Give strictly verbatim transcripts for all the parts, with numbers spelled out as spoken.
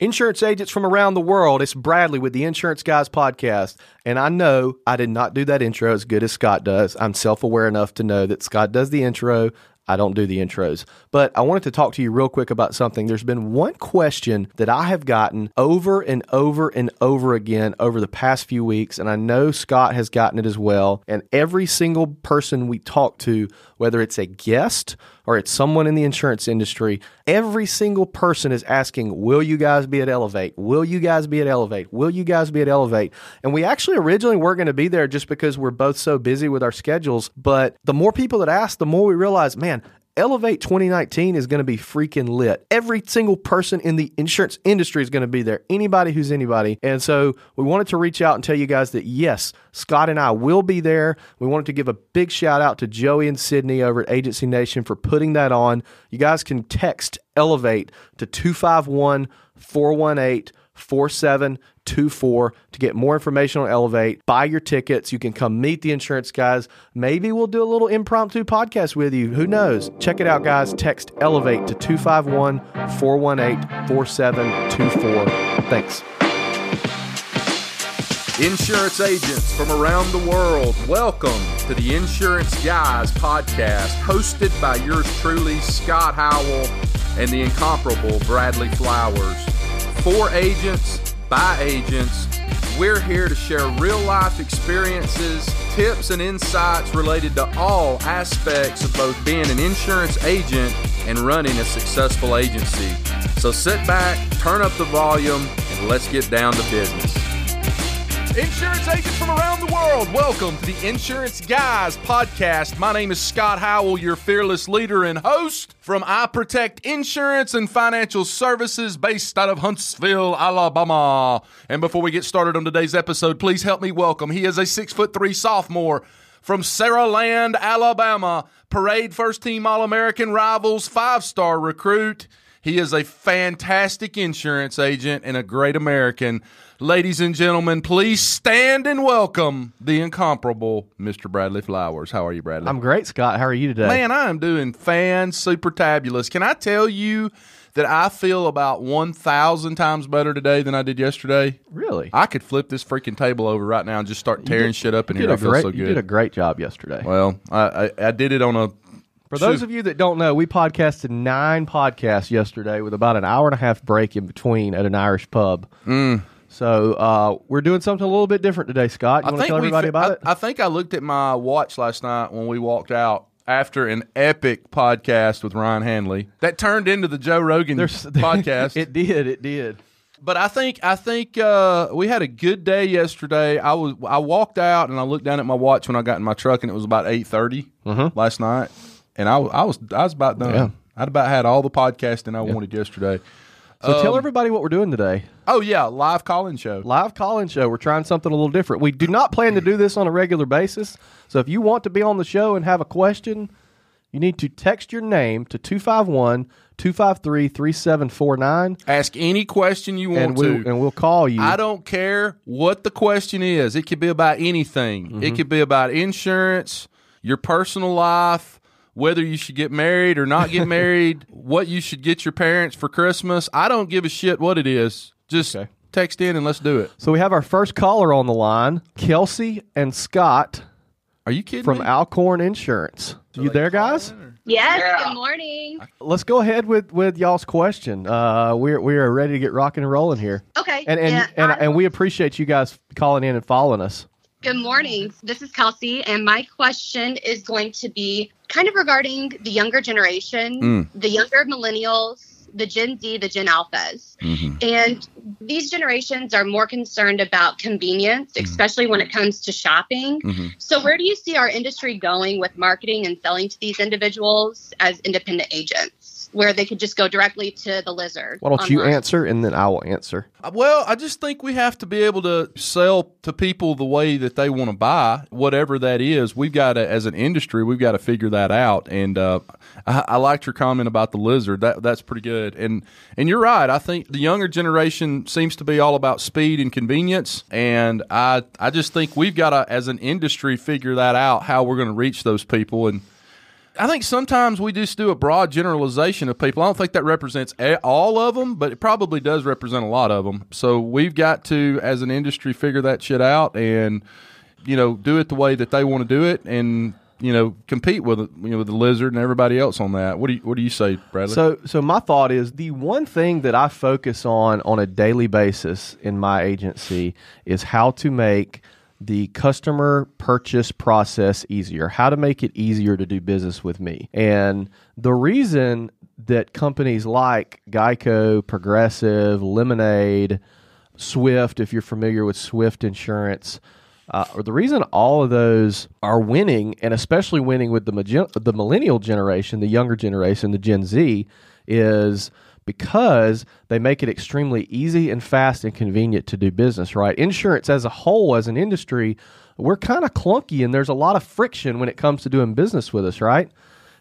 Insurance agents from around the world, it's Bradley with the Insurance Guys Podcast. And I know I did not do that intro as good as Scott does. I'm self-aware enough to know that Scott does the intro. I don't do the intros. But I wanted to talk to you real quick about something. There's been one question that I have gotten over and over and over again over the past few weeks. And I know Scott has gotten it as well. And every single person we talk to, whether it's a guest or it's someone in the insurance industry, every single person is asking, will you guys be at Elevate? Will you guys be at Elevate? Will you guys be at Elevate? And we actually originally were going to be there just because we're both so busy with our schedules. But the more people that ask, the more we realize, man, Elevate twenty nineteen is going to be freaking lit. Every single person in the insurance industry is going to be there, anybody who's anybody. And so we wanted to reach out and tell you guys that, yes, Scott and I will be there. We wanted to give a big shout out to Joey and Sydney over at Agency Nation for putting that on. You guys can text Elevate to two five one, four one eight, four seven two four to get more information on Elevate. Buy your tickets. You can come meet the Insurance Guys. Maybe we'll do a little impromptu podcast with you. Who knows? Check it out, guys. Text Elevate to two five one, four one eight, four seven two four. Thanks. Insurance agents from around the world, welcome to the Insurance Guys Podcast, hosted by yours truly, Scott Howell, and the incomparable Bradley Flowers. For agents, by agents, we're here to share real-life experiences, tips, and insights related to all aspects of both being an insurance agent and running a successful agency. So sit back, turn up the volume, and let's get down to business. Insurance agents from around the world, welcome to the Insurance Guys Podcast. My name is Scott Howell, your fearless leader and host from I Protect Insurance and Financial Services, based out of Huntsville, Alabama. And before we get started on today's episode, please help me welcome. He is a six foot three sophomore from Saraland, Alabama, parade first team All-American rivals, five-star recruit. He is a fantastic insurance agent and a great American. Ladies and gentlemen, please stand and welcome the incomparable Mister Bradley Flowers. How are you, Bradley? I'm great, Scott. How are you today? Man, I am doing fan super tabulous. Can I tell you that I feel about one thousand times better today than I did yesterday? Really? I could flip this freaking table over right now and just start tearing did, shit up in here. I feel great, so good. You did a great job yesterday. Well, I, I, I did it on a... For those of you that don't know, we podcasted nine podcasts yesterday with about an hour and a half break in between at an Irish pub. Mm. So uh, we're doing something a little bit different today, Scott. You want to tell everybody fi- about I, it? I think I looked at my watch last night when we walked out after an epic podcast with Ryan Hanley. That turned into the Joe Rogan There's, podcast. It did. It did. But I think I think uh, we had a good day yesterday. I was I walked out and I looked down at my watch when I got in my truck, and it was about eight thirty mm-hmm. last night. And I, I was I was about done. Yeah. I'd about had all the podcasting I yeah. wanted yesterday. So um, tell everybody what we're doing today. Oh, yeah, live call-in show. Live call-in show. We're trying something a little different. We do not plan to do this on a regular basis. So if you want to be on the show and have a question, you need to text your name to two five one, two five three, three seven four nine. Ask any question you want and we'll, to. And we'll call you. I don't care what the question is. It could be about anything. Mm-hmm. It could be about insurance, your personal life, whether you should get married or not get married, what you should get your parents for Christmas. I don't give a shit what it is. Just okay. text in and let's do it. So we have our first caller on the line, Kelsey and Scott. Are you kidding From me? Alcorn Insurance. So you there, guys? Yes, yeah. Good morning. Let's go ahead with, with y'all's question. Uh, we're, we are ready to get rocking and rolling here. Okay. And and, yeah, and, and, and we appreciate you guys calling in and following us. Good morning. This is Kelsey, and my question is going to be kind of regarding the younger generation, mm. the younger millennials, the Gen Z, the Gen Alphas. Mm-hmm. And these generations are more concerned about convenience, mm-hmm. especially when it comes to shopping. Mm-hmm. So where do you see our industry going with marketing and selling to these individuals as independent agents, where they could just go directly to the lizard? Why don't online? You answer, and then I will answer. Well, I just think we have to be able to sell to people the way that they want to buy, whatever that is. We've got to, as an industry, we've got to figure that out. And uh, I, I liked your comment about the lizard. That that's pretty good. And and you're right. I think the younger generation seems to be all about speed and convenience. And I I just think we've got to, as an industry, figure that out, how we're going to reach those people. And I think sometimes we just do a broad generalization of people. I don't think that represents all of them, but it probably does represent a lot of them. So we've got to, as an industry, figure that shit out and, you know, do it the way that they want to do it and, you know, compete with, you know, with the lizard and everybody else on that. What do you, what do you say, Bradley? So, so my thought is the one thing that I focus on on a daily basis in my agency is how to make the customer purchase process easier, how to make it easier to do business with me. And the reason that companies like Geico, Progressive, Lemonade, Swift, if you're familiar with Swift Insurance, uh, or the reason all of those are winning, and especially winning with the mag- the millennial generation, the younger generation, the Gen Z, is because they make it extremely easy and fast and convenient to do business, right? Insurance as a whole, as an industry, we're kind of clunky and there's a lot of friction when it comes to doing business with us, right?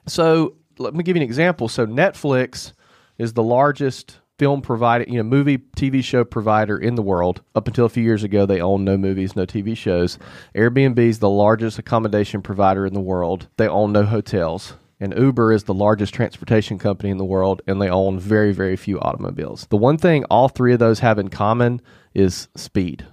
So let me give you an example. So Netflix is the largest film provider, you know, movie, T V show provider in the world. Up until a few years ago, they owned no movies, no T V shows. Airbnb is the largest accommodation provider in the world. They own no hotels. And Uber is the largest transportation company in the world, and they own very, very few automobiles. The one thing all three of those have in common is speed,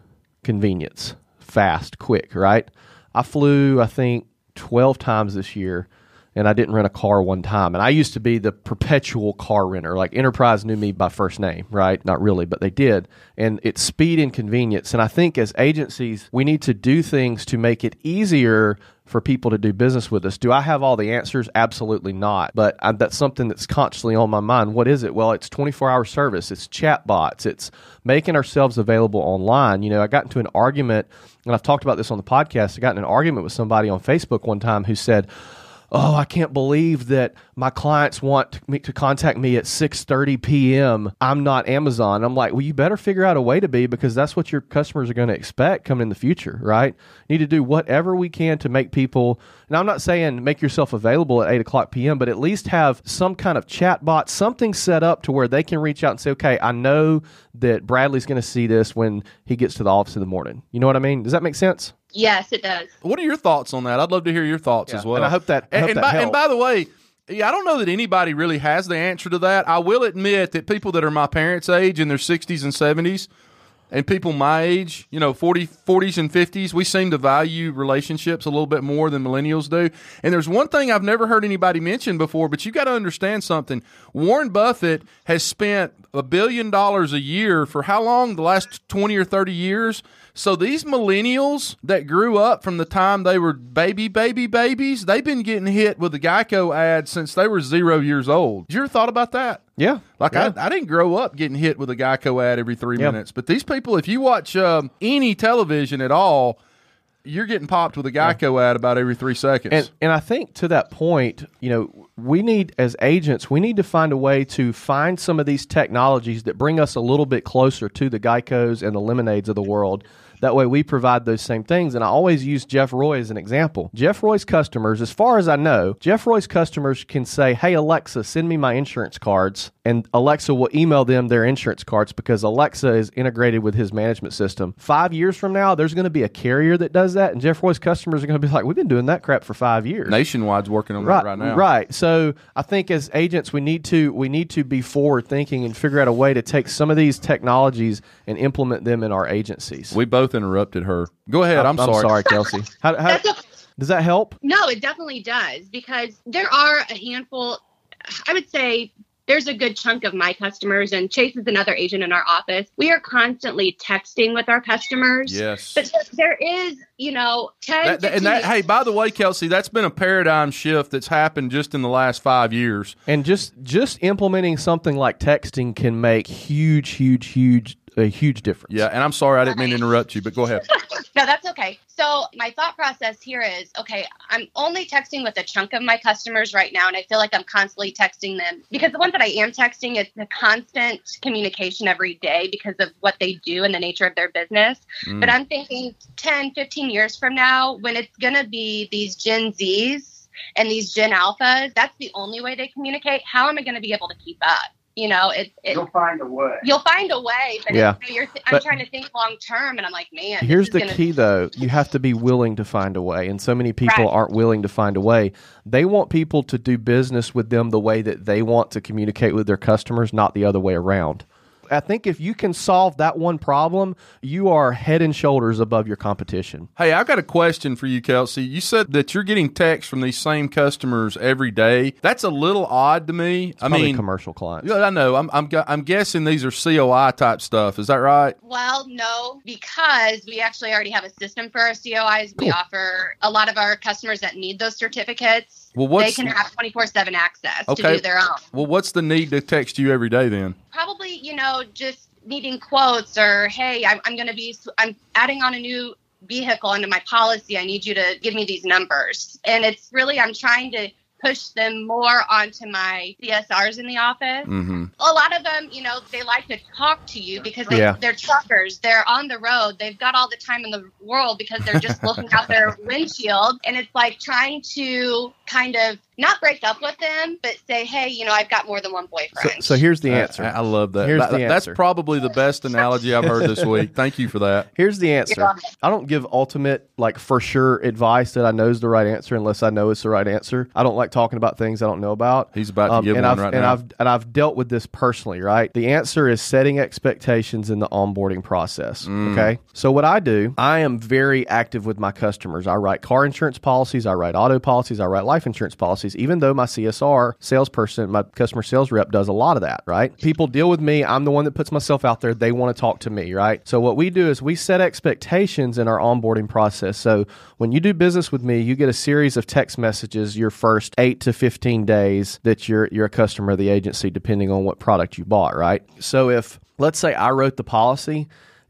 convenience, fast, quick, right? I flew, I think, twelve times this year, and I didn't rent a car one time. And I used to be the perpetual car renter. Like, Enterprise knew me by first name, right? Not really, but they did. And it's speed and convenience. And I think as agencies, we need to do things to make it easier for people to do business with us. Do I have all the answers? Absolutely not. But I, that's something that's constantly on my mind. What is it? Well, it's twenty-four hour service. It's chat bots. It's making ourselves available online. You know, I got into an argument, and I've talked about this on the podcast. I got in an argument with somebody on Facebook one time who said, oh, I can't believe that my clients want to, me, to contact me at six thirty p.m. I'm not Amazon. I'm like, well, you better figure out a way to be, because that's what your customers are going to expect coming in the future, right? Need to do whatever we can to make people, and I'm not saying make yourself available at eight o'clock p.m., but at least have some kind of chat bot, something set up to where they can reach out and say, okay, I know that Bradley's going to see this when he gets to the office in the morning. You know what I mean? Does that make sense? Yes, it does. What are your thoughts on that? I'd love to hear your thoughts yeah, as well. And I hope that, I hope and, that by, helps. And by the way, yeah, I don't know that anybody really has the answer to that. I will admit that people that are my parents' age in their sixties and seventies and people my age, you know, forties and fifties, we seem to value relationships a little bit more than millennials do. And there's one thing I've never heard anybody mention before, but you got to understand something. Warren Buffett has spent a billion dollars a year for how long? The last twenty or thirty years? So these millennials that grew up from the time they were baby, baby, babies, they've been getting hit with the Geico ad since they were zero years old. Did you ever thought about that? Yeah. Like, yeah. I, I didn't grow up getting hit with a Geico ad every three yeah. minutes. But these people, if you watch um, any television at all, you're getting popped with a Geico yeah. ad about every three seconds. And, and I think to that point, you know, we need, as agents, we need to find a way to find some of these technologies that bring us a little bit closer to the Geicos and the Lemonades of the world. That way we provide those same things. And I always use Jeff Roy as an example. Jeff Roy's customers, as far as I know, Jeff Roy's customers can say, hey, Alexa, send me my insurance cards. And Alexa will email them their insurance cards because Alexa is integrated with his management system. Five years from now, there's going to be a carrier that does that. And Jeff Roy's customers are going to be like, we've been doing that crap for five years. Nationwide's working on right, that right now. Right. So I think as agents, we need to we need to be forward thinking and figure out a way to take some of these technologies and implement them in our agencies. We both interrupted her. Go ahead. I'm, I'm sorry. I'm sorry, Kelsey. How, how, okay. Does that help? No, it definitely does, because there are a handful. I would say there's a good chunk of my customers, and Chase is another agent in our office. We are constantly texting with our customers. Yes. But there is, you know, ten that, and that, hey, by the way, Kelsey, that's been a paradigm shift that's happened just in the last five years. And just just implementing something like texting can make huge, huge, huge a huge difference. Yeah, and I'm sorry I didn't mean to interrupt you, but go ahead. No, that's okay. So my thought process here is, okay, I'm only texting with a chunk of my customers right now, and I feel like I'm constantly texting them, because the ones that I am texting, it's the constant communication every day because of what they do and the nature of their business. Mm. But I'm thinking ten, fifteen years from now, when it's going to be these Gen Zs and these Gen Alphas, that's the only way they communicate. How am I going to be able to keep up? you know, it, it, you'll find a way. You'll find a way. But yeah. It, you're th- I'm but trying to think long term, and I'm like, man. Here's the gonna- key, though. You have to be willing to find a way. And so many people right. aren't willing to find a way. They want people to do business with them the way that they want to communicate with their customers, not the other way around. I think if you can solve that one problem, you are head and shoulders above your competition. Hey, I've got a question for you, Kelsey. You said that you're getting texts from these same customers every day. That's a little odd to me. It's I mean, commercial clients. I know. I'm, I'm I'm guessing these are C O I type stuff. Is that right? Well, no, because we actually already have a system for our C O Is. Cool. We offer a lot of our customers that need those certificates. Well, what's, they can have twenty-four seven access okay. to do their own. Well, what's the need to text you every day then? Probably, you know, just needing quotes or, hey, I'm, I'm going to be, I'm adding on a new vehicle into my policy. I need you to give me these numbers. And it's really, I'm trying to push them more onto my C S Rs in the office. Mm-hmm. A lot of them, you know, they like to talk to you because they, yeah. they're truckers. They're on the road. They've got all the time in the world because they're just looking out their windshield. And it's like trying to kind of not break up with them, but say, hey, you know, I've got more than one boyfriend. So, so here's the answer. I, I love that. Here's that the that's answer. Probably the best analogy I've heard this week. Thank you for that. Here's the answer. I don't give ultimate, like, for sure advice that I know is the right answer unless I know it's the right answer. I don't like talking about things I don't know about. He's about to um, give one I've, right and now. I've, and I've dealt with this personally, right? The answer is setting expectations in the onboarding process, mm. okay? So what I do, I am very active with my customers. I write car insurance policies. I write auto policies. I write life insurance policies. Even though my C S R salesperson, my customer sales rep does a lot of that, right? People deal with me. I'm the one that puts myself out there. They want to talk to me, right? So what we do is we set expectations in our onboarding process. So when you do business with me, you get a series of text messages your first eight to fifteen days that you're, you're a customer of the agency, depending on what product you bought, right? So if, let's say I wrote the policy,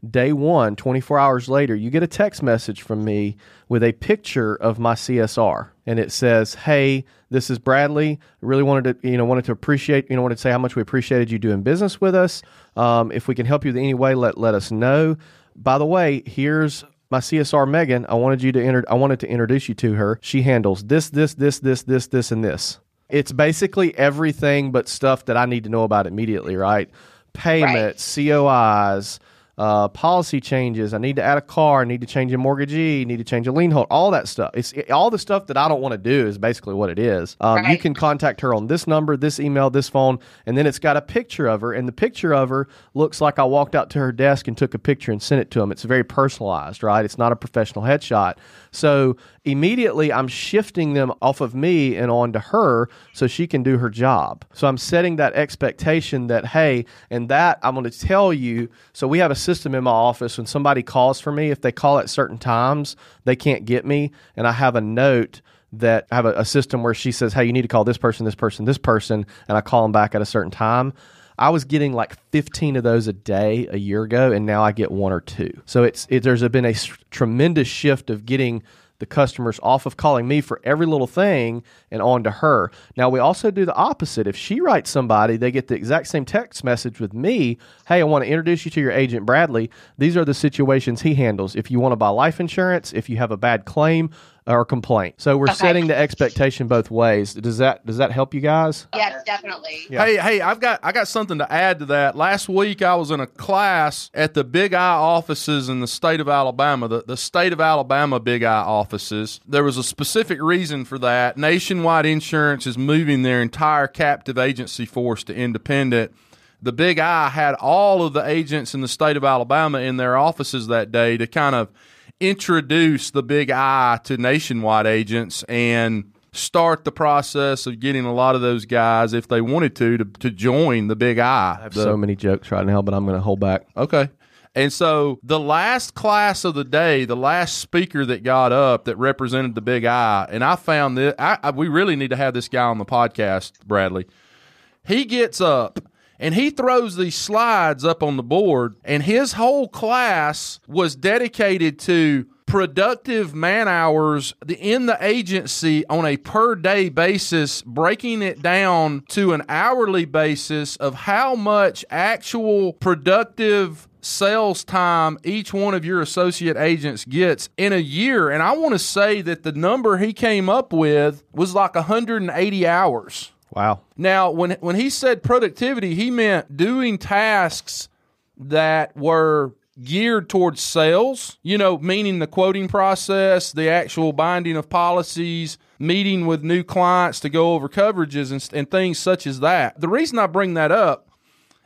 day one, twenty-four hours later, you get a text message from me with a picture of my C S R. And it says, hey, this is Bradley. I really wanted to, you know, wanted to appreciate, you know, wanted to say how much we appreciated you doing business with us. Um, if we can help you in any way, let, let us know. By the way, here's my C S R Megan. I wanted you to enter, I wanted to introduce you to her. She handles this, this, this, this, this, this, and this. It's basically everything but stuff that I need to know about immediately, right? Payments, right. C O Is, Uh, policy changes. I need to add a car. I need to change a mortgagee. Need to change a lien hold. All that stuff. It's it, all the stuff that I don't want to do is basically what it is. Um, right. You can contact her on this number, this email, this phone, and then it's got a picture of her. And the picture of her looks like I walked out to her desk and took a picture and sent it to him. It's very personalized, right? It's not a professional headshot. So immediately I'm shifting them off of me and onto her so she can do her job. So I'm setting that expectation that, hey, and that I'm going to tell you. So we have a system in my office. When somebody calls for me, if they call at certain times, they can't get me. And I have a note that I have a, a system where she says, hey, you need to call this person, this person, this person. And I call them back at a certain time. I was getting like fifteen of those a day a year ago, and now I get one or two. So it's it, there's been a s- tremendous shift of getting the customers off of calling me for every little thing and on to her. Now, we also do the opposite. If she writes somebody, they get the exact same text message with me. Hey, I want to introduce you to your agent, Bradley. These are the situations he handles. If you want to buy life insurance, if you have a bad claim or complaint. So we're okay. setting the expectation both ways. Does that does that help you guys? Yes, definitely. Yeah. Hey, hey, I've got I got something to add to that. Last week I was in a class at the Big I offices in the state of Alabama, the, the state of Alabama Big I offices. There was a specific reason for that. Nationwide Insurance is moving their entire captive agency force to independent. The Big I had all of the agents in the state of Alabama in their offices that day to kind of introduce the Big I to Nationwide agents and start the process of getting a lot of those guys, if they wanted to, to, to join the Big I. I have the, so many jokes right now, but I'm going to hold back. Okay. And so the last class of the day, the last speaker that got up that represented the Big I, and I found that I, I, we really need to have this guy on the podcast, Bradley. He gets up and he throws these slides up on the board, and his whole class was dedicated to productive man hours in the agency on a per-day basis, breaking it down to an hourly basis of how much actual productive sales time each one of your associate agents gets in a year. And I want to say that the number he came up with was like one hundred eighty hours. Wow. Now, when when he said productivity, he meant doing tasks that were geared towards sales, you know, meaning the quoting process, the actual binding of policies, meeting with new clients to go over coverages and, and things such as that. The reason I bring that up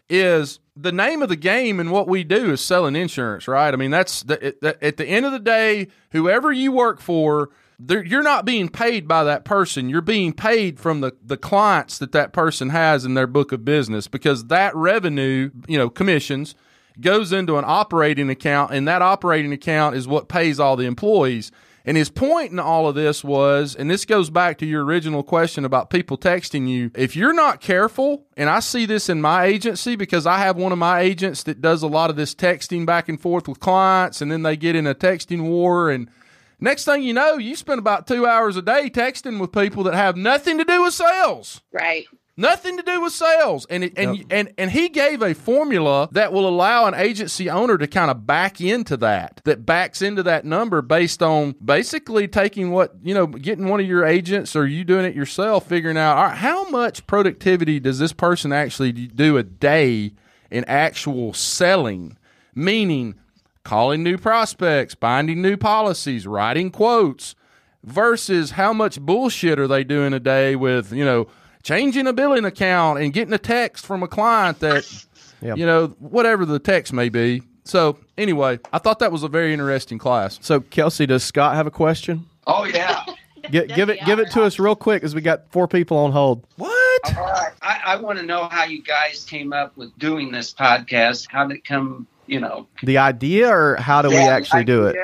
is the name of the game and what we do is selling insurance, right? I mean, that's the, the, at the end of the day, whoever you work for, you're not being paid by that person. You're being paid from the, the clients that that person has in their book of business, because that revenue, you know, commissions, goes into an operating account, and that operating account is what pays all the employees. And his point in all of this was, and this goes back to your original question about people texting you, if you're not careful, and I see this in my agency because I have one of my agents that does a lot of this texting back and forth with clients, and then they get in a texting war, and next thing you know, you spend about two hours a day texting with people that have nothing to do with sales. Right. Nothing to do with sales. And it, and, yep. and and he gave a formula that will allow an agency owner to kind of back into that, that backs into that number based on basically taking what, you know, getting one of your agents or you doing it yourself, figuring out, all right, how much productivity does this person actually do a day in actual selling, meaning calling new prospects, binding new policies, writing quotes, versus how much bullshit are they doing a day with, you know, changing a billing account and getting a text from a client that, yeah. you know, whatever the text may be. So anyway, I thought that was a very interesting class. So Kelsey, does Scott have a question? Oh yeah. G- give it, give it to us real quick, as we got four people on hold. What? All right. I, I want to know how you guys came up with doing this podcast. How did it come, you know, the idea, or how do yeah, we actually do it?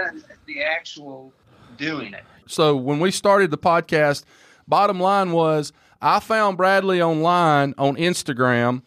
The actual doing it. So when we started the podcast, bottom line was, I found Bradley online on Instagram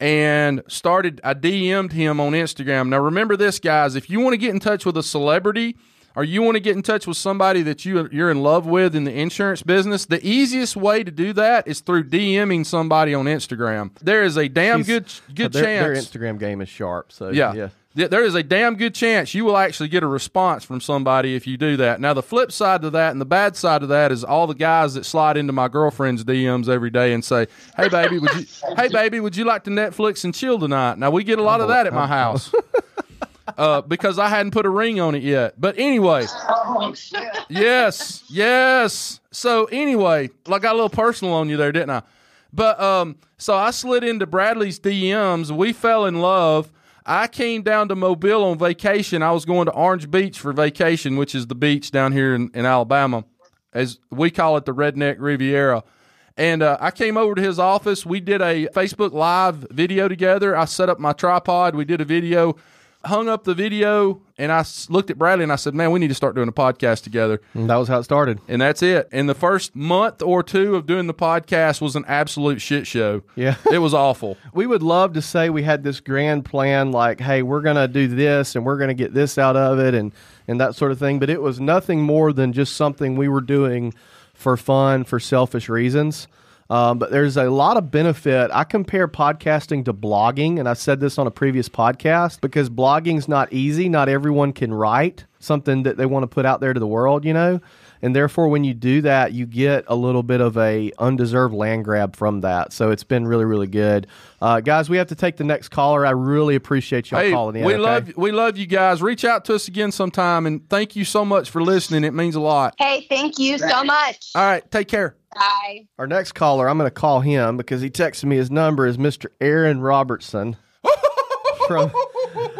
and started, I D M'd him on Instagram. Now, remember this, guys. If you want to get in touch with a celebrity, or you want to get in touch with somebody that you, you're in love with in the insurance business, the easiest way to do that is through DMing somebody on Instagram. There is a damn She's, good good their, chance. Their Instagram game is sharp. So yeah. yeah. There is a damn good chance you will actually get a response from somebody if you do that. Now, the flip side to that and the bad side of that is all the guys that slide into my girlfriend's D Ms every day and say, hey, baby, would you, hey, baby, would you like to Netflix and chill tonight? Now, we get a lot oh, of that at my house uh, because I hadn't put a ring on it yet. But anyway, oh, shit. yes, yes. So anyway, I got a little personal on you there, didn't I? But um, so I slid into Bradley's D Ms. We fell in love. I came down to Mobile on vacation. I was going to Orange Beach for vacation, which is the beach down here in, in Alabama. As we call it, the Redneck Riviera. And uh, I came over to his office. We did a Facebook Live video together. I set up my tripod. We did a video, hung up the video, and I looked at Bradley and I said, man, we need to start doing a podcast together. And that was how it started. And that's it. And the first month or two of doing the podcast was an absolute shit show. Yeah. It was awful. We would love to say we had this grand plan, like, hey, we're going to do this and we're going to get this out of it and, and that sort of thing. But it was nothing more than just something we were doing for fun, for selfish reasons. Um, but there's a lot of benefit. I compare podcasting to blogging, and I said this on a previous podcast, because blogging's not easy. Not everyone can write something that they want to put out there to the world, you know? And therefore, when you do that, you get a little bit of a undeserved land grab from that. So it's been really, really good. Uh, guys, we have to take the next caller. I really appreciate y'all hey, calling in. We, okay? love, we love you guys. Reach out to us again sometime, and thank you so much for listening. It means a lot. Hey, thank you so much. All right, take care. Bye. Our next caller, I'm going to call him because he texted me his number, is Mister Aaron Robertson, from,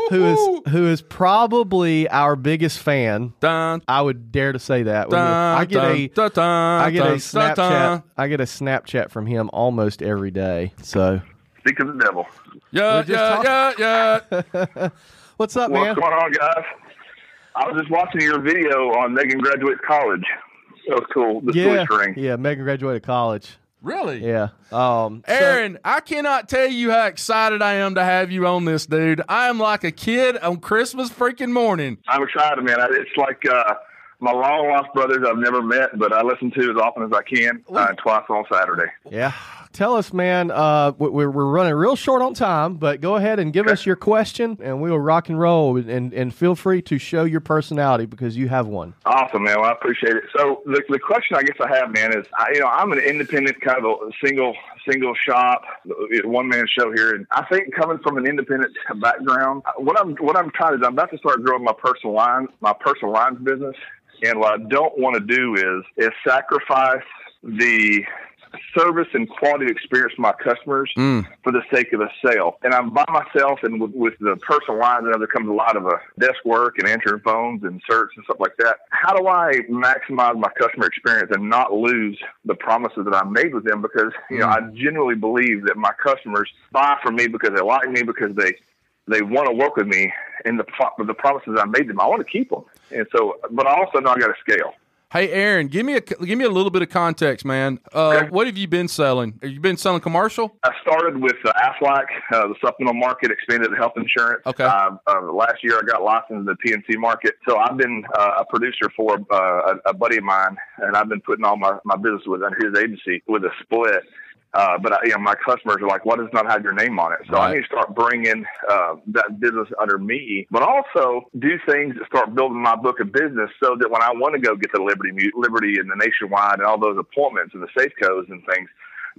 who is who is probably our biggest fan. Dun. I would dare to say that. Dun, I get dun, a dun, dun, I get dun, a Snapchat dun. I get a Snapchat from him almost every day. So speak to the devil. Yeah, yeah, yeah, yeah. What's up, What's man? What's going on, guys? I was just watching your video on Megan graduates college. So cool. The yeah, ring. yeah. Megan graduated college. Really? Yeah. Um, Aaron, so, I cannot tell you how excited I am to have you on this, dude. I am like a kid on Christmas freaking morning. I'm excited, man. I, it's like uh, my long lost brothers I've never met, but I listen to as often as I can, uh, twice on Saturday. Yeah. tell us, man, uh, we're, we're running real short on time, but go ahead and give okay. us your question, and we will rock and roll, and, and feel free to show your personality because you have one. Awesome, man. Well, I appreciate it. So the, the question I guess I have, man, is, I, you know, I'm an independent kind of a single, single shop, one-man show here, and I think coming from an independent background, what I'm what I'm trying to do, I'm about to start growing my personal line, my personal lines business, and what I don't want to do is is sacrifice the service and quality experience for my customers mm. for the sake of a sale. And I'm by myself, and with, with the personal lines and other comes a lot of uh, desk work and answering phones and search and stuff like that. How do I maximize my customer experience and not lose the promises that I made with them? Because, you know, I genuinely believe that my customers buy from me because they like me, because they They want to work with me, and the pro- the promises I made them, I want to keep them. And so, but I also know I got to scale. Hey, Aaron, give me a give me a little bit of context, man. Uh, okay. What have you been selling? Have you been selling commercial? I started with uh, Aflac, uh, the supplemental market, expanded to health insurance. Okay. Uh, uh, last year, I got licensed in the P N C market. So I've been uh, a producer for uh, a, a buddy of mine, and I've been putting all my, my business with under his agency with a split. Uh, but I, you know, my customers are like, "Why does it not have your name on it?" So right. I need to start bringing uh, that business under me, but also do things that start building my book of business, so that when I want to go get the Liberty, Liberty, and the Nationwide, and all those appointments, and the Safecos and things,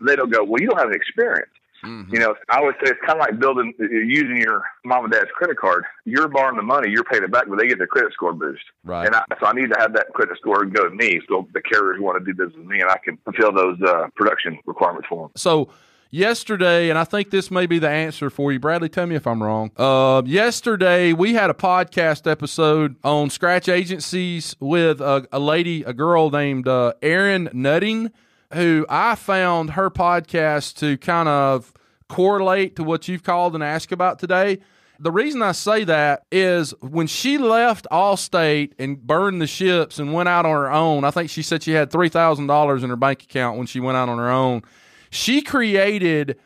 they don't go, "Well, you don't have an experience." Mm-hmm. You know, I always say it's kind of like building using your mom and dad's credit card. You're borrowing the money, you're paying it back, but they get their credit score boost. Right. And I, so I need to have that credit score go to me, so the carriers want to do business with me, and I can fulfill those uh, production requirements for them. So yesterday, and I think this may be the answer for you, Bradley, tell me if I'm wrong. Uh, yesterday, we had a podcast episode on Scratch Agencies with a, a lady, a girl named uh, Erin Nutting, who I found her podcast to kind of correlate to what you've called and asked about today. The reason I say that is when she left Allstate and burned the ships and went out on her own, I think she said she had three thousand dollars in her bank account when she went out on her own. She created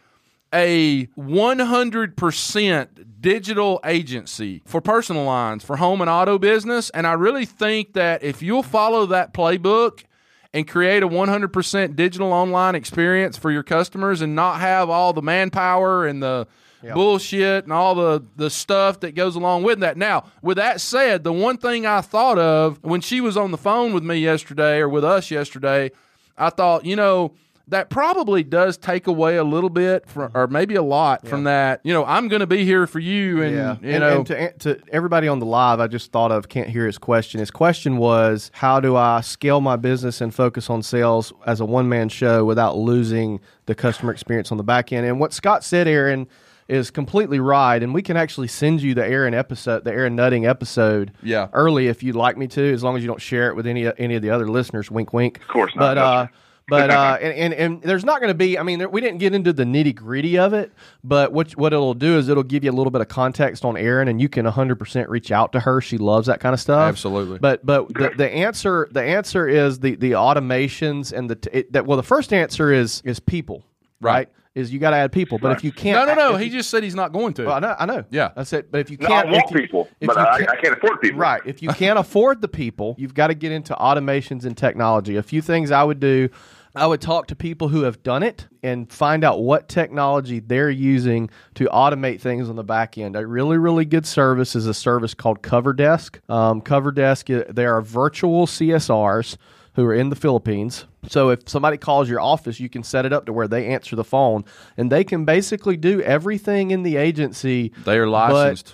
a one hundred percent digital agency for personal lines, for home and auto business. And I really think that if you'll follow that playbook and create a one hundred percent digital online experience for your customers and not have all the manpower and the yep. bullshit and all the, the stuff that goes along with that. Now, with that said, the one thing I thought of when she was on the phone with me yesterday or with us yesterday, I thought, you know, that probably does take away a little bit from, or maybe a lot yeah. from that. You know, I'm going to be here for you. And, yeah. you and, know, and to, to everybody on the live, I just thought of can't hear his question. His question was, how do I scale my business and focus on sales as a one man show without losing the customer experience on the back end? And what Scott said, Aaron, is completely right, and we can actually send you the Aaron episode, the Aaron Nutting episode, yeah. early if you'd like me to, as long as you don't share it with any any of the other listeners. Wink, wink. Of course not. But uh, But uh, and, and, and there's not going to be, I mean, there, we didn't get into the nitty-gritty of it, but what what it'll do is it'll give you a little bit of context on Erin, and you can one hundred percent reach out to her. She loves that kind of stuff. Absolutely. But but the, the answer the answer is the, the automations and the it, that well the first answer is is people, right? right? Is you got to add people, but right. if you can't, no, no, no. He you, just said he's not going to. Well, I know, I know. Yeah, that's it. But if you can't, no, I want you, people, but I, can't, I can't afford people. Right. If you can't afford the people, you've got to get into automations and technology. A few things I would do. I would talk to people who have done it and find out what technology they're using to automate things on the back end. A really, really good service is a service called CoverDesk. Um, CoverDesk, they are virtual C S Rs who are in the Philippines. So if somebody calls your office, you can set it up to where they answer the phone, and they can basically do everything in the agency. They are licensed.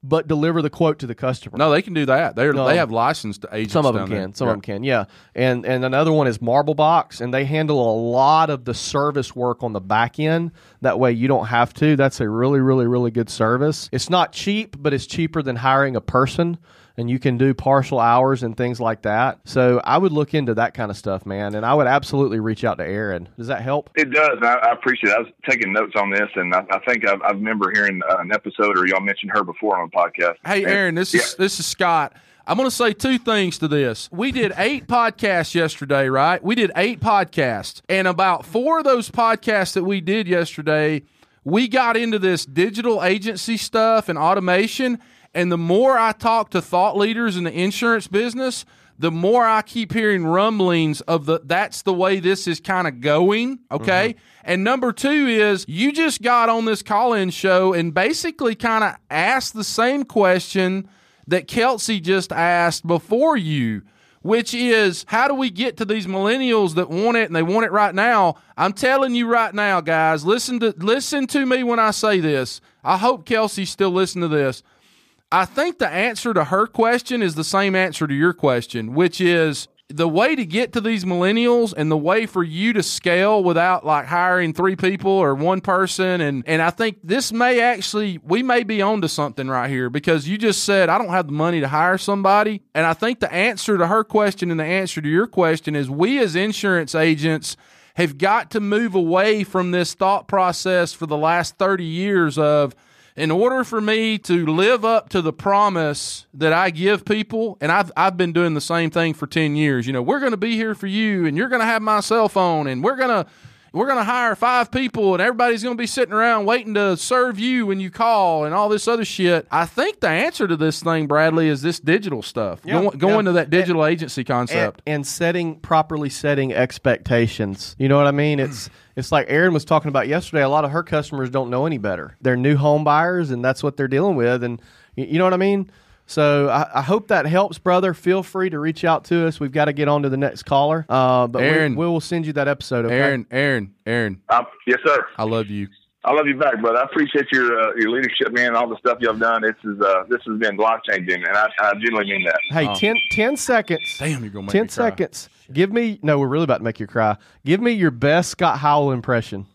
But deliver the quote to the customer. No, they can do that. They no. they have licensed agents. Some of them down can. There. Some yeah. of them can. Yeah, and and another one is Marblebox, and they handle a lot of the service work on the back end. That way, you don't have to. That's a really, really, really good service. It's not cheap, but it's cheaper than hiring a person. And you can do partial hours and things like that. So I would look into that kind of stuff, man. And I would absolutely reach out to Erin. Does that help? It does. I, I appreciate it. I was taking notes on this, and I, I think I, I remember hearing an episode, or y'all mentioned her before on a podcast. Hey, Erin, this yeah. is this is Scott. I'm going to say two things to this. We did eight podcasts yesterday, right? We did eight podcasts. And about four of those podcasts that we did yesterday, we got into this digital agency stuff and automation. And the more I talk to thought leaders in the insurance business, the more I keep hearing rumblings of the that's the way this is kind of going, okay? Mm-hmm. And number two is you just got on this call-in show and basically kind of asked the same question that Kelsey just asked before you, which is, how do we get to these millennials that want it and they want it right now? I'm telling you right now, guys, listen to listen to me when I say this. I hope Kelsey's still listening to this. I think the answer to her question is the same answer to your question, which is the way to get to these millennials and the way for you to scale without like hiring three people or one person. And, and I think this may actually, we may be onto something right here, because you just said, I don't have the money to hire somebody. And I think the answer to her question and the answer to your question is we as insurance agents have got to move away from this thought process for the last thirty years of, in order for me to live up to the promise that I give people, and I've I've been doing the same thing for ten years, you know, we're going to be here for you, and you're going to have my cell phone, and we're going to we're going to hire five people, and everybody's going to be sitting around waiting to serve you when you call, and all this other shit. I think the answer to this thing, Bradley, is this digital stuff. Yep, going going yep. to that digital and, agency concept and, and setting properly setting expectations. You know what I mean? It's It's like Erin was talking about yesterday. A lot of her customers don't know any better. They're new home buyers, and that's what they're dealing with. And you know what I mean? So I, I hope that helps, brother. Feel free to reach out to us. We've got to get on to the next caller. Uh, but Erin, we, we will send you that episode. Okay? Erin, Erin, Erin. Um, yes, sir. I love you. I love you back, brother. I appreciate your uh, your leadership, man, and all the stuff you have done. This is uh, this has been life-changing, and I, I genuinely mean that. Hey, oh. ten, ten seconds. Damn, you're going to make ten me seconds. Cry. Give me – no, we're really about to make you cry. Give me your best Scott Howell impression.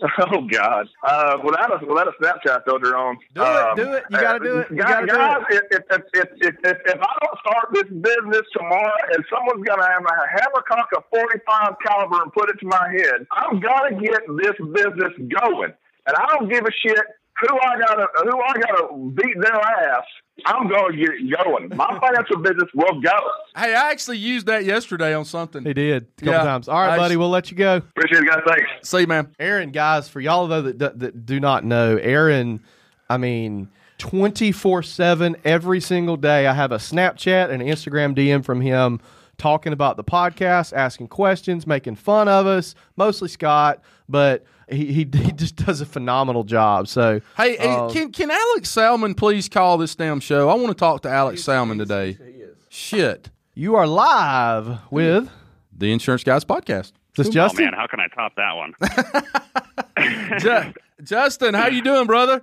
Oh, God. Uh, without, a, without a Snapchat filter on. Do um, it, do it. You got to do it. You got to do it. If, if, if, if, if, if I don't start this business tomorrow and someone's going to have a hammercock of forty-five caliber and put it to my head, I'm going to get this business going. And I don't give a shit who I got to who I got to beat their ass. I'm going to get it going. My financial business will go. Hey, I actually used that yesterday on something. He did a couple yeah. times. All right, nice. Buddy, we'll let you go. Appreciate it, guys. Thanks. See you, man. Erin, guys, for y'all though that, that do not know, Erin, I mean, twenty-four seven every single day, I have a Snapchat and an Instagram D M from him talking about the podcast, asking questions, making fun of us, mostly Scott, but he he, he just does a phenomenal job. So hey, um, can can Alex Salmon please call this damn show? I want to talk to Alex Salmon today. He is. Shit. You are live with the Insurance Guys Podcast. Is this Justin? Oh, man, how can I top that one? Ju- Justin, how you doing, brother?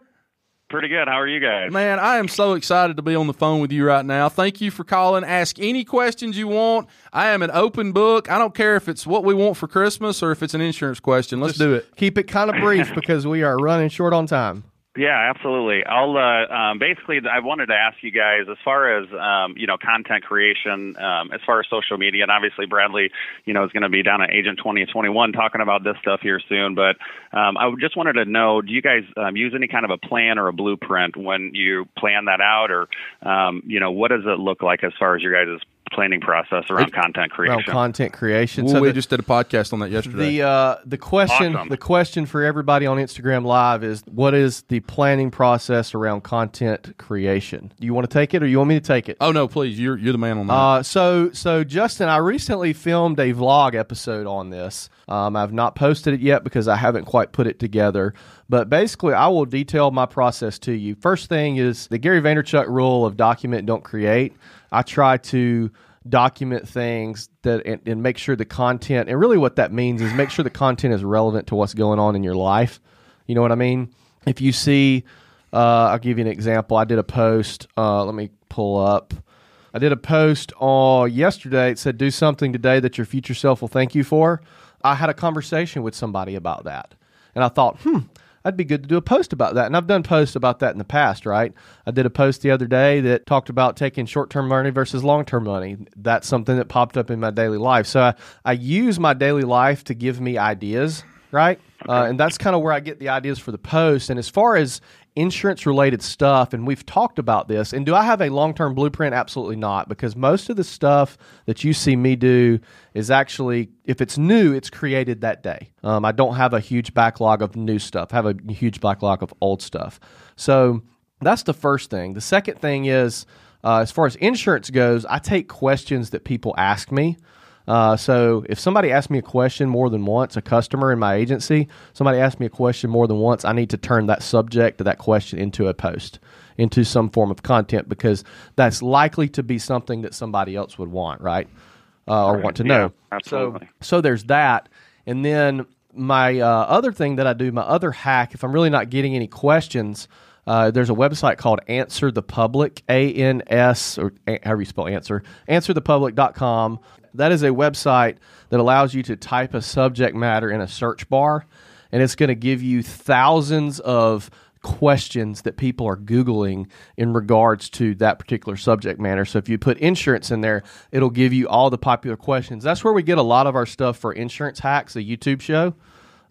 Pretty good. How are you guys? Man, I am so excited to be on the phone with you right now. Thank you for calling. Ask any questions you want. I am an open book. I don't care if it's what we want for Christmas or if it's an insurance question. Let's Just do it. Keep it kind of brief because we are running short on time. Yeah, absolutely. I'll uh, um, basically, I wanted to ask you guys as far as um, you know, content creation, um, as far as social media, and obviously Bradley, you know, is going to be down at Agent twenty twenty-one talking about this stuff here soon. But um, I just wanted to know, do you guys um, use any kind of a plan or a blueprint when you plan that out, or um, you know, what does it look like as far as your guys' planning process around it, content creation? Around content creation. Ooh, so we the, just did a podcast on that yesterday. The uh, the question awesome. the question for everybody on Instagram Live is, what is the planning process around content creation? Do you want to take it, or you want me to take it? Oh no, please. You're you're the man on that. Uh, so so Justin, I recently filmed a vlog episode on this. Um, I've not posted it yet because I haven't quite put it together. But basically, I will detail my process to you. First thing is the Gary Vaynerchuk rule of document, don't create. I try to document things that and, and make sure the content, and really what that means is make sure the content is relevant to what's going on in your life. You know what I mean? If you see, uh, I'll give you an example. I did a post. Uh, let me pull up. I did a post uh, yesterday. It said, do something today that your future self will thank you for. I had a conversation with somebody about that. And I thought, hmm. I'd be good to do a post about that. And I've done posts about that in the past, right? I did a post the other day that talked about taking short-term money versus long-term money. That's something that popped up in my daily life. So I, I use my daily life to give me ideas, right? Okay. Uh, and that's kind of where I get the ideas for the post. And as far as insurance-related stuff, and we've talked about this, and do I have a long-term blueprint? Absolutely not, because most of the stuff that you see me do is actually, if it's new, it's created that day. Um, I don't have a huge backlog of new stuff. I have a huge backlog of old stuff. So that's the first thing. The second thing is Uh, as far as insurance goes, I take questions that people ask me. Uh, so if somebody asks me a question more than once, a customer in my agency, somebody asks me a question more than once, I need to turn that subject to that question into a post, into some form of content, because that's likely to be something that somebody else would want, right? Uh, or right. want to yeah, know. Absolutely. So, so there's that. And then my uh, other thing that I do, my other hack, if I'm really not getting any questions, Uh, there's a website called Answer the Public, A N S, or a- however you spell answer, answer the public dot com. That is a website that allows you to type a subject matter in a search bar, and it's going to give you thousands of questions that people are Googling in regards to that particular subject matter. So if you put insurance in there, it'll give you all the popular questions. That's where we get a lot of our stuff for Insurance Hacks, a YouTube show.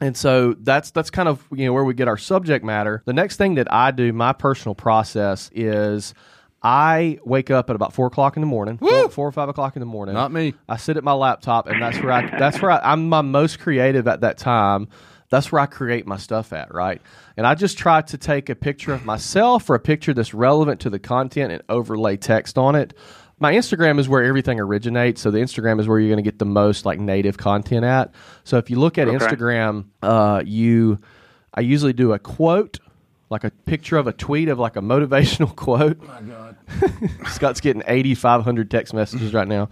And so that's that's kind of, you know, where we get our subject matter. The next thing that I do, my personal process is I wake up at about four o'clock in the morning, four, four or five o'clock in the morning. Not me. I sit at my laptop, and that's where I that's where I, I'm my most creative at that time. That's where I create my stuff at, right? And I just try to take a picture of myself or a picture that's relevant to the content and overlay text on it. My Instagram is where everything originates, so the Instagram is where you're going to get the most like native content at. So if you look at okay. Instagram, uh, you, I usually do a quote, like a picture of a tweet of like a motivational quote. Oh my God, Scott's getting eighty-five hundred text messages right now.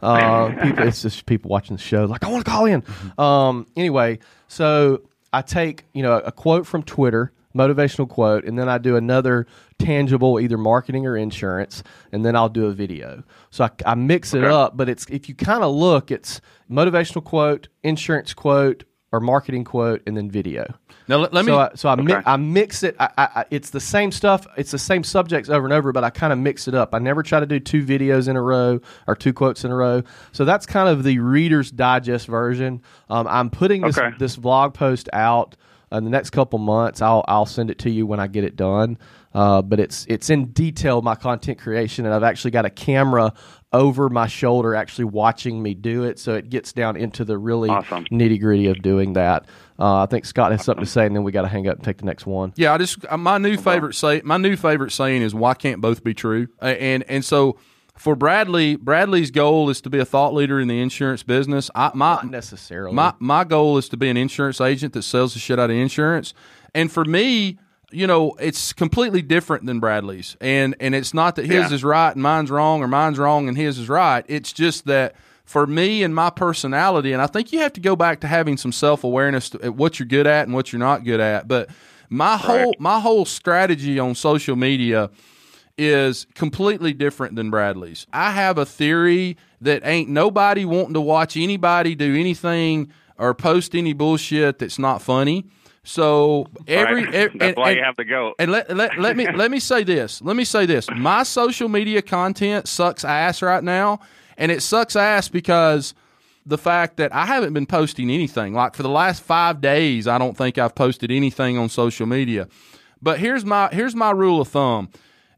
Uh, people, it's just people watching the show like I want to call in. Um, anyway, so I take you know a quote from Twitter. Motivational quote, and then I do another tangible, either marketing or insurance, and then I'll do a video. So I, I mix it okay. up, but it's if you kind of look, it's motivational quote, insurance quote, or marketing quote, and then video. Now let, let so me. I, so I okay. mi- I mix it. I, I, it's the same stuff. It's the same subjects over and over, but I kind of mix it up. I never try to do two videos in a row or two quotes in a row. So that's kind of the Reader's Digest version. Um, I'm putting this okay. this blog post out. In the next couple months, I'll I'll send it to you when I get it done. Uh, but it's it's in detail my content creation, and I've actually got a camera over my shoulder actually watching me do it, so it gets down into the really awesome. nitty gritty of doing that. Uh, I think Scott has awesome. something to say, and then we got to hang up and take the next one. Yeah, I just my new favorite say my new favorite saying is why can't both be true? And and so. For Bradley, Bradley's goal is to be a thought leader in the insurance business. I, my, Not necessarily. My, my goal is to be an insurance agent that sells the shit out of insurance. And for me, you know, it's completely different than Bradley's. And and it's not that his yeah. is right and mine's wrong or mine's wrong and his is right. It's just that for me and my personality, and I think you have to go back to having some self-awareness at what you're good at and what you're not good at. But my Correct. whole my whole strategy on social media is completely different than Bradley's. I have a theory that ain't nobody wanting to watch anybody do anything or post any bullshit that's not funny. So every, right. every that's and, why and, you have to go. And let let, let me let me say this. Let me say this. My social media content sucks ass right now, and it sucks ass because the fact that I haven't been posting anything. Like for the last five days, I don't think I've posted anything on social media. But here's my here's my rule of thumb.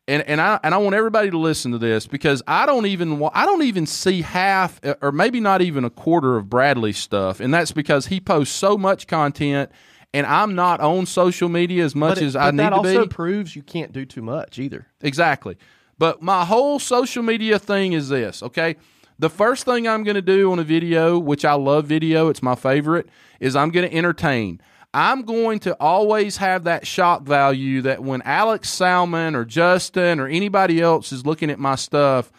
And and I and I want everybody to listen to this because I don't even I don't even see half or maybe not even a quarter of Bradley's stuff, and that's because he posts so much content, and I'm not on social media as much but it, as I need to be. But that also proves you can't do too much either. Exactly. But my whole social media thing is this. Okay, the first thing I'm going to do on a video, which I love video, it's my favorite, is I'm going to entertain. I'm going to always have that shock value that when Alex Salmon or Justin or anybody else is looking at my stuff,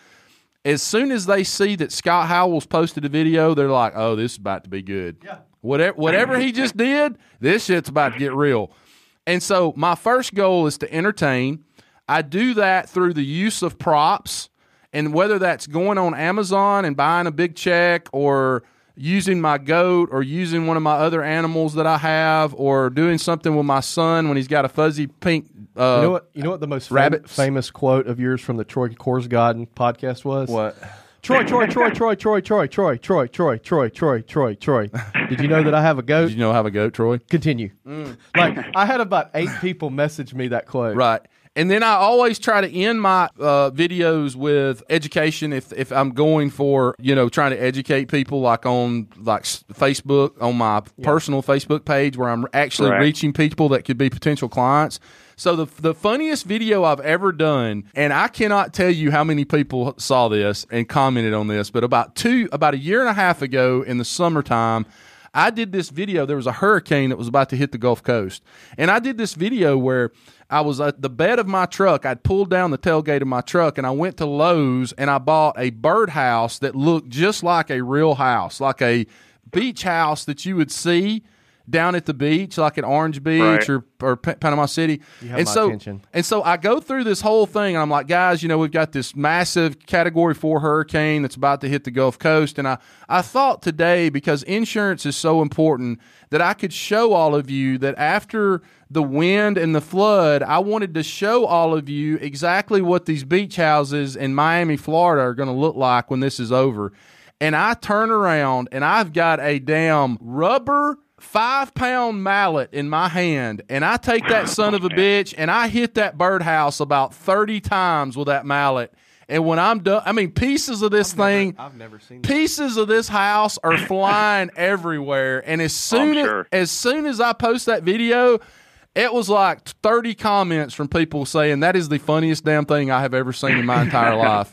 as soon as they see that Scott Howell's posted a video, they're like, oh, this is about to be good. Yeah. Whatever, whatever he just did, this shit's about to get real. And so my first goal is to entertain. I do that through the use of props, and whether that's going on Amazon and buying a big check or using my goat or using one of my other animals that I have or doing something with my son when he's got a fuzzy pink uh, you know what? You know what the most fam- famous quote of yours from the Troy Korsgarden podcast was? What? Troy, Troy, Troy, Troy, Troy, Troy, Troy, Troy, Troy, Troy, Troy, Troy, Troy. Did you know that I have a goat? Did you know I have a goat, Troy? Continue. Mm. Like, I had about eight people message me that quote. Right. And then I always try to end my uh, videos with education. If if I'm going for you know trying to educate people, like on like Facebook, on my yeah. personal Facebook page, where I'm actually Correct. reaching people that could be potential clients. So the the funniest video I've ever done, and I cannot tell you how many people saw this and commented on this, but about two, about a year and a half ago in the summertime, I did this video. There was a hurricane that was about to hit the Gulf Coast. And I did this video where I was at the bed of my truck. I'd pulled down the tailgate of my truck, and I went to Lowe's, and I bought a birdhouse that looked just like a real house, like a beach house that you would see down at the beach, like at Orange Beach right. or, or Panama City. You have and my so, attention. And so I go through this whole thing, and I'm like, guys, you know, we've got this massive Category four hurricane that's about to hit the Gulf Coast. And I, I thought today, because insurance is so important, that I could show all of you that after the wind and the flood, I wanted to show all of you exactly what these beach houses in Miami, Florida are going to look like when this is over. And I turn around, and I've got a damn rubber five-pound mallet in my hand, and I take that son of a bitch, and I hit that birdhouse about thirty times with that mallet. And when I'm done, I mean, pieces of this I've thing, never, I've never seen pieces that. of this house are flying everywhere. And as soon as, sure. as soon as I post that video, it was like thirty comments from people saying that is the funniest damn thing I have ever seen in my entire life.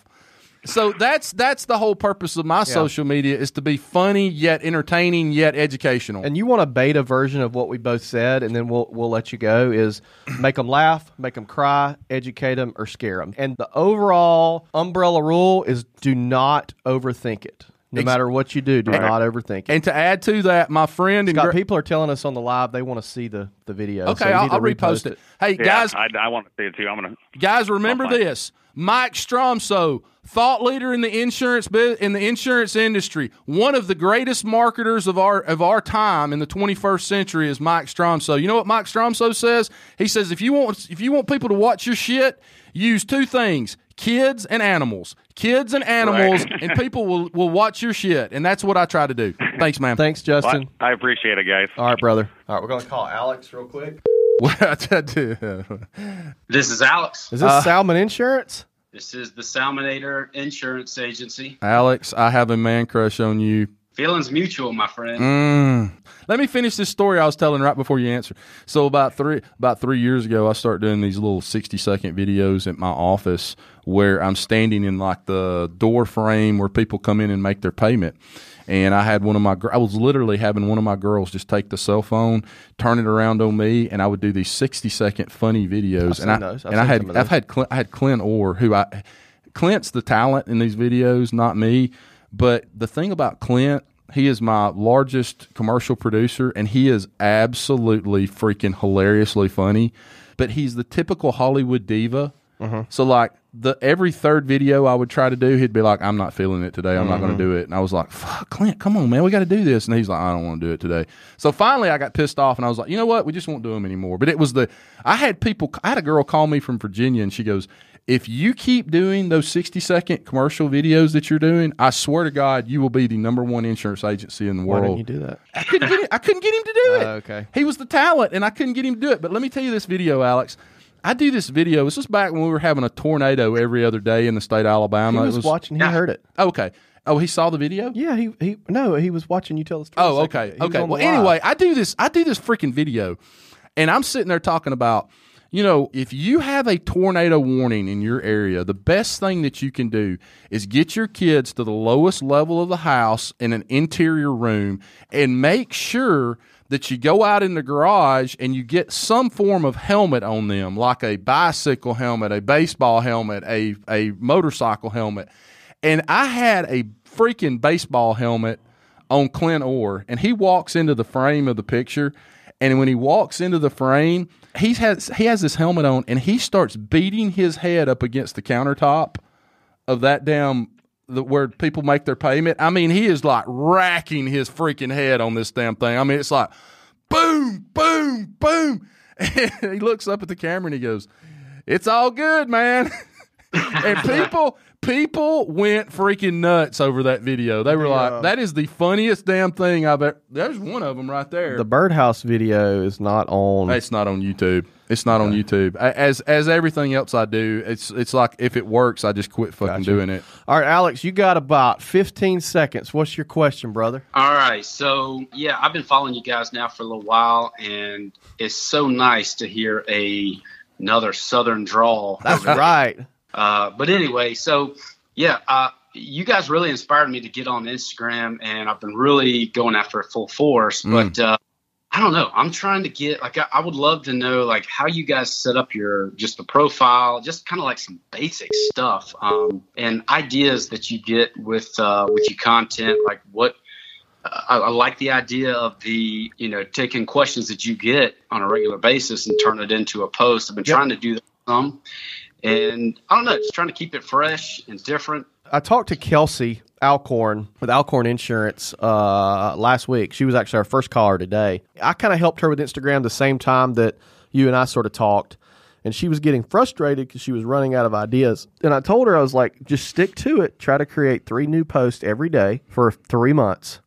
So that's that's the whole purpose of my yeah. social media, is to be funny yet entertaining yet educational. And you want a beta version of what we both said, and then we'll we'll let you go, is make them laugh, make them cry, educate them, or scare them. And the overall umbrella rule is do not overthink it. No Ex- matter what you do, do and, not overthink it. And to add to that, my friend Scott, and Gra- people are telling us on the live they want to see the, the video. Okay, so I'll, I'll repost it. it. Hey, yeah, guys. I, I want to see it too. I'm gonna. Guys, remember this. Mike Stromsoe, thought leader in the insurance in the insurance industry, one of the greatest marketers of our of our time in the twenty-first century is Mike Stromsoe. You know what Mike Stromsoe says? He says if you want if you want people to watch your shit, use two things: kids and animals. Kids and animals, right. and people will, will watch your shit. And that's what I try to do. Thanks, man. Thanks, Justin. Well, I appreciate it, guys. All right, brother. All right, we're gonna call Alex real quick. This is Alex. Is this uh, Salmon Insurance? This is the Salmonator Insurance Agency. Alex, I have a man crush on you. Feelings mutual, my friend. Mm. Let me finish this story I was telling right before you answer. So about three about three years ago, I started doing these little sixty-second videos at my office where I'm standing in like the door frame where people come in and make their payment. And I had one of my I was literally having one of my girls just take the cell phone, turn it around on me, and I would do these sixty-second funny videos. I've and I those. I've and I had I've had Clint, I had Clint Orr, who I Clint's the talent in these videos, not me. But the thing about Clint, he is my largest commercial producer, and he is absolutely freaking hilariously funny. But he's the typical Hollywood diva. Uh-huh. So like the every third video I would try to do, he'd be like, "I'm not feeling it today. I'm mm-hmm. not going to do it." And I was like, "Fuck, Clint, come on, man, we got to do this." And he's like, "I don't want to do it today." So finally, I got pissed off, and I was like, "You know what? We just won't do them anymore." But it was the I had people. I had a girl call me from Virginia, and she goes, if you keep doing those sixty-second commercial videos that you're doing, I swear to God, you will be the number one insurance agency in the world. Why didn't you do that? I couldn't get, it, I couldn't get him to do it. Uh, okay. He was the talent, and I couldn't get him to do it. But let me tell you this video, Alex. I do this video. This was back when we were having a tornado every other day in the state of Alabama. He was, was watching. He heard it. Okay. Oh, he saw the video? Yeah, he he no, he was watching you tell the story. Oh, okay. Okay. Well, anyway, I do this. I do this freaking video, and I'm sitting there talking about, you know, if you have a tornado warning in your area, the best thing that you can do is get your kids to the lowest level of the house in an interior room and make sure that you go out in the garage and you get some form of helmet on them, like a bicycle helmet, a baseball helmet, a, a motorcycle helmet. And I had a freaking baseball helmet on Clint Orr, and he walks into the frame of the picture. And when he walks into the frame, he has he has this helmet on, and he starts beating his head up against the countertop of that damn the, where people make their payment. I mean, he is like racking his freaking head on this damn thing. I mean, it's like boom, boom, boom. And he looks up at the camera and he goes, "It's all good, man." And people people went freaking nuts over that video. They were yeah. like, that is the funniest damn thing I've ever... There's one of them right there. The birdhouse video is not on... It's not on YouTube. It's not yeah. on YouTube. As as everything else I do, it's it's like if it works, I just quit fucking gotcha. doing it. All right, Alex, you got about fifteen seconds. What's your question, brother? All right, so, yeah, I've been following you guys now for a little while, and it's so nice to hear a another Southern drawl. That's right. Uh, but anyway, so yeah, uh, you guys really inspired me to get on Instagram, and I've been really going after it full force. Mm. But uh, I don't know. I'm trying to get like I, I would love to know like how you guys set up your just the profile, just kind of like some basic stuff um, and ideas that you get with uh, with your content. Like what uh, I, I like the idea of the you know taking questions that you get on a regular basis and turn it into a post. I've been yep. trying to do that some, and I don't know, just trying to keep it fresh and different. I talked to Kelsey Alcorn with Alcorn Insurance uh, last week. She was actually our first caller today. I kind of helped her with Instagram the same time that you and I sort of talked, and she was getting frustrated because she was running out of ideas. And I told her, I was like, just stick to it. Try to create three new posts every day for three months.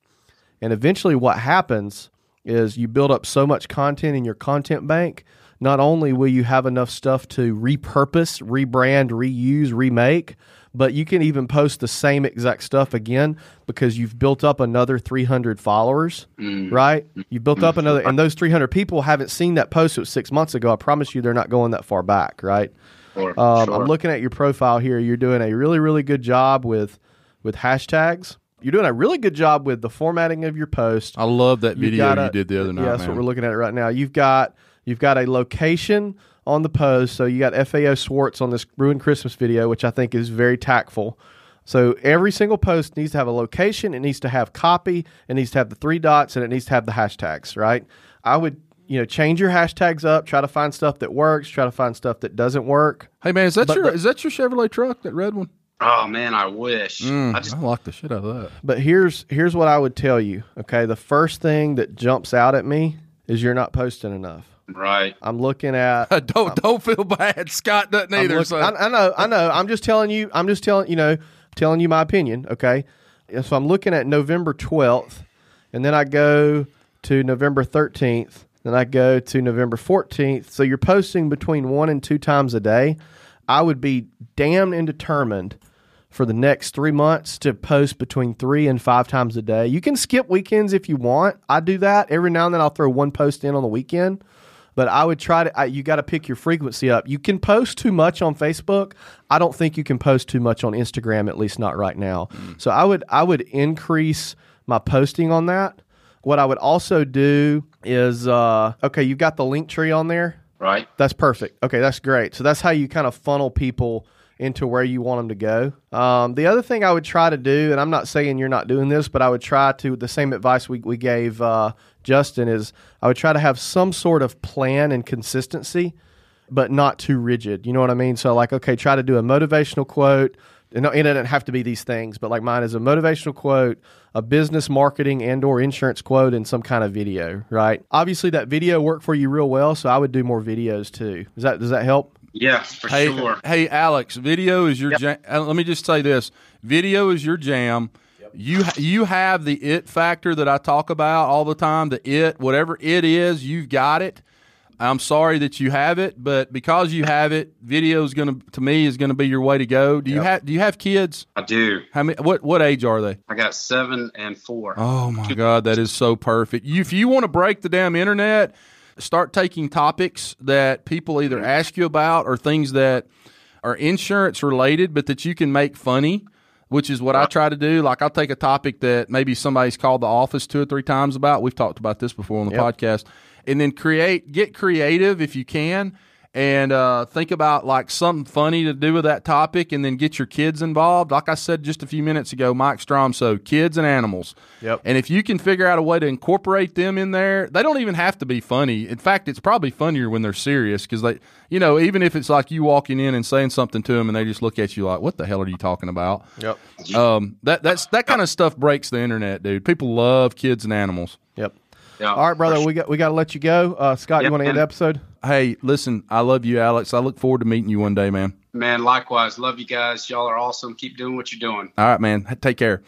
And eventually what happens is you build up so much content in your content bank, not only will you have enough stuff to repurpose, rebrand, reuse, remake, but you can even post the same exact stuff again because you've built up another three hundred followers, mm. right? You've built up another, and those three hundred people haven't seen that post. It was six months ago. I promise you they're not going that far back, right? Sure, um, sure. I'm looking at your profile here. You're doing a really, really good job with with hashtags. You're doing a really good job with the formatting of your post. I love that you've video a, you did the other night, yeah, that's man. What we're looking at right now. You've got You've got a location on the post. So you got F A O Swartz on this Ruined Christmas video, which I think is very tactful. So every single post needs to have a location. It needs to have copy. It needs to have the three dots, and it needs to have the hashtags, right? I would, you know, change your hashtags up. Try to find stuff that works. Try to find stuff that doesn't work. Hey, man, is that, your, the, is that your Chevrolet truck, that red one? Oh, man, I wish. Mm, I just I locked the shit out of that. But here's here's what I would tell you, okay? The first thing that jumps out at me is you're not posting enough. Right. I'm looking at don't I'm, don't feel bad. Scott doesn't either. Looking, so. I, I know, I know. I'm just telling you, I'm just telling you know, telling you my opinion. Okay. And so I'm looking at November twelfth, and then I go to November thirteenth, then I go to November fourteenth. So you're posting between one and two times a day. I would be damned indetermined for the next three months to post between three and five times a day. You can skip weekends if you want. I do that. Every now and then I'll throw one post in on the weekend. But I would try to, I, you got to pick your frequency up. You can post too much on Facebook. I don't think you can post too much on Instagram, at least not right now. Mm. So I would, I would increase my posting on that. What I would also do is, uh, okay, you've got the link tree on there. Right. That's perfect. Okay, that's great. So that's how you kind of funnel people into where you want them to go. Um, the other thing I would try to do, and I'm not saying you're not doing this, but I would try to, the same advice we, we gave uh, Justin is I would try to have some sort of plan and consistency, but not too rigid. You know what I mean? So like, okay, try to do a motivational quote. And it doesn't have to be these things, but like mine is a motivational quote, a business marketing and or insurance quote, and some kind of video, right? Obviously that video worked for you real well, so I would do more videos too. Does that, does that help? Yeah, for hey, sure. Hey, Alex, video is your yep. jam. Let me just say this. Video is your jam. Yep. You you have the it factor that I talk about all the time, the it, whatever it is, you've got it. I'm sorry that you have it, but because you have it, video is going to, to me, is going to be your way to go. Do yep. you have, do you have kids? I do. How many, what, what age are they? I got seven and four. Oh my God. That is so perfect. You, if you want to break the damn internet, start taking topics that people either ask you about or things that are insurance related, but that you can make funny, which is what I try to do. Like I'll take a topic that maybe somebody's called the office two or three times about. We've talked about this before on the yep. podcast. And then create, get creative if you can, and uh, think about like something funny to do with that topic, and then get your kids involved. Like I said just a few minutes ago, Mike Stromsoe, kids and animals. Yep. And if you can figure out a way to incorporate them in there, they don't even have to be funny. In fact, it's probably funnier when they're serious because they, you know, even if it's like you walking in and saying something to them and they just look at you like, "What the hell are you talking about?" Yep. Um, that that's that kind of stuff breaks the internet, dude. People love kids and animals. Yep. Yeah, all right, brother, sure. we got we got to let you go. Uh, Scott, yep, you want to end the episode? Hey, listen, I love you, Alex. I look forward to meeting you one day, man. Man, likewise. Love you guys. Y'all are awesome. Keep doing what you're doing. All right, man. Take care.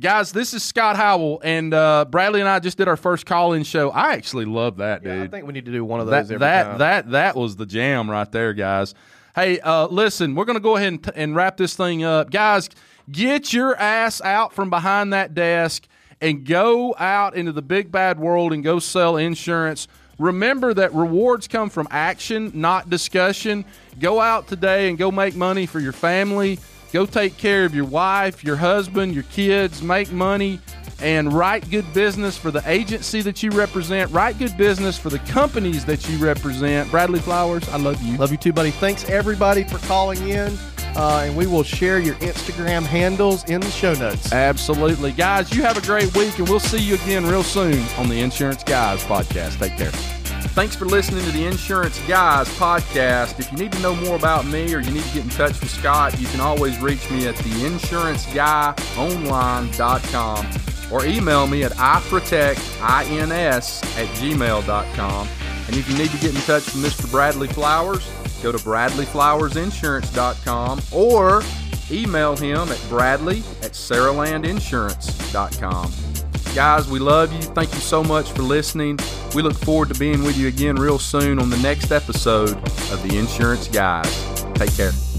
Guys, this is Scott Howell, and uh, Bradley and I just did our first call-in show. I actually love that, dude. Yeah, I think we need to do one of those that, every that, time. That, that was the jam right there, guys. Hey, uh, listen, we're going to go ahead and, t- and wrap this thing up. Guys, get your ass out from behind that desk and go out into the big bad world and go sell insurance. Remember that rewards come from action, not discussion. Go out today and go make money for your family. Go take care of your wife, your husband, your kids. Make money and write good business for the agency that you represent. Write good business for the companies that you represent. Bradley Flowers, I love you. Love you too, buddy. Thanks, everybody, for calling in. Uh, and we will share your Instagram handles in the show notes. Absolutely. Guys, you have a great week, and we'll see you again real soon on the Insurance Guys Podcast. Take care. Thanks for listening to the Insurance Guys Podcast. If you need to know more about me or you need to get in touch with Scott, you can always reach me at the insurance guy online dot com or email me at I protect ins at gmail dot com. And if you need to get in touch with Mister Bradley Flowers, go to bradley flowers insurance dot com or email him at bradley at saraland insurance dot com. Guys, we love you. Thank you so much for listening. We look forward to being with you again real soon on the next episode of The Insurance Guys. Take care.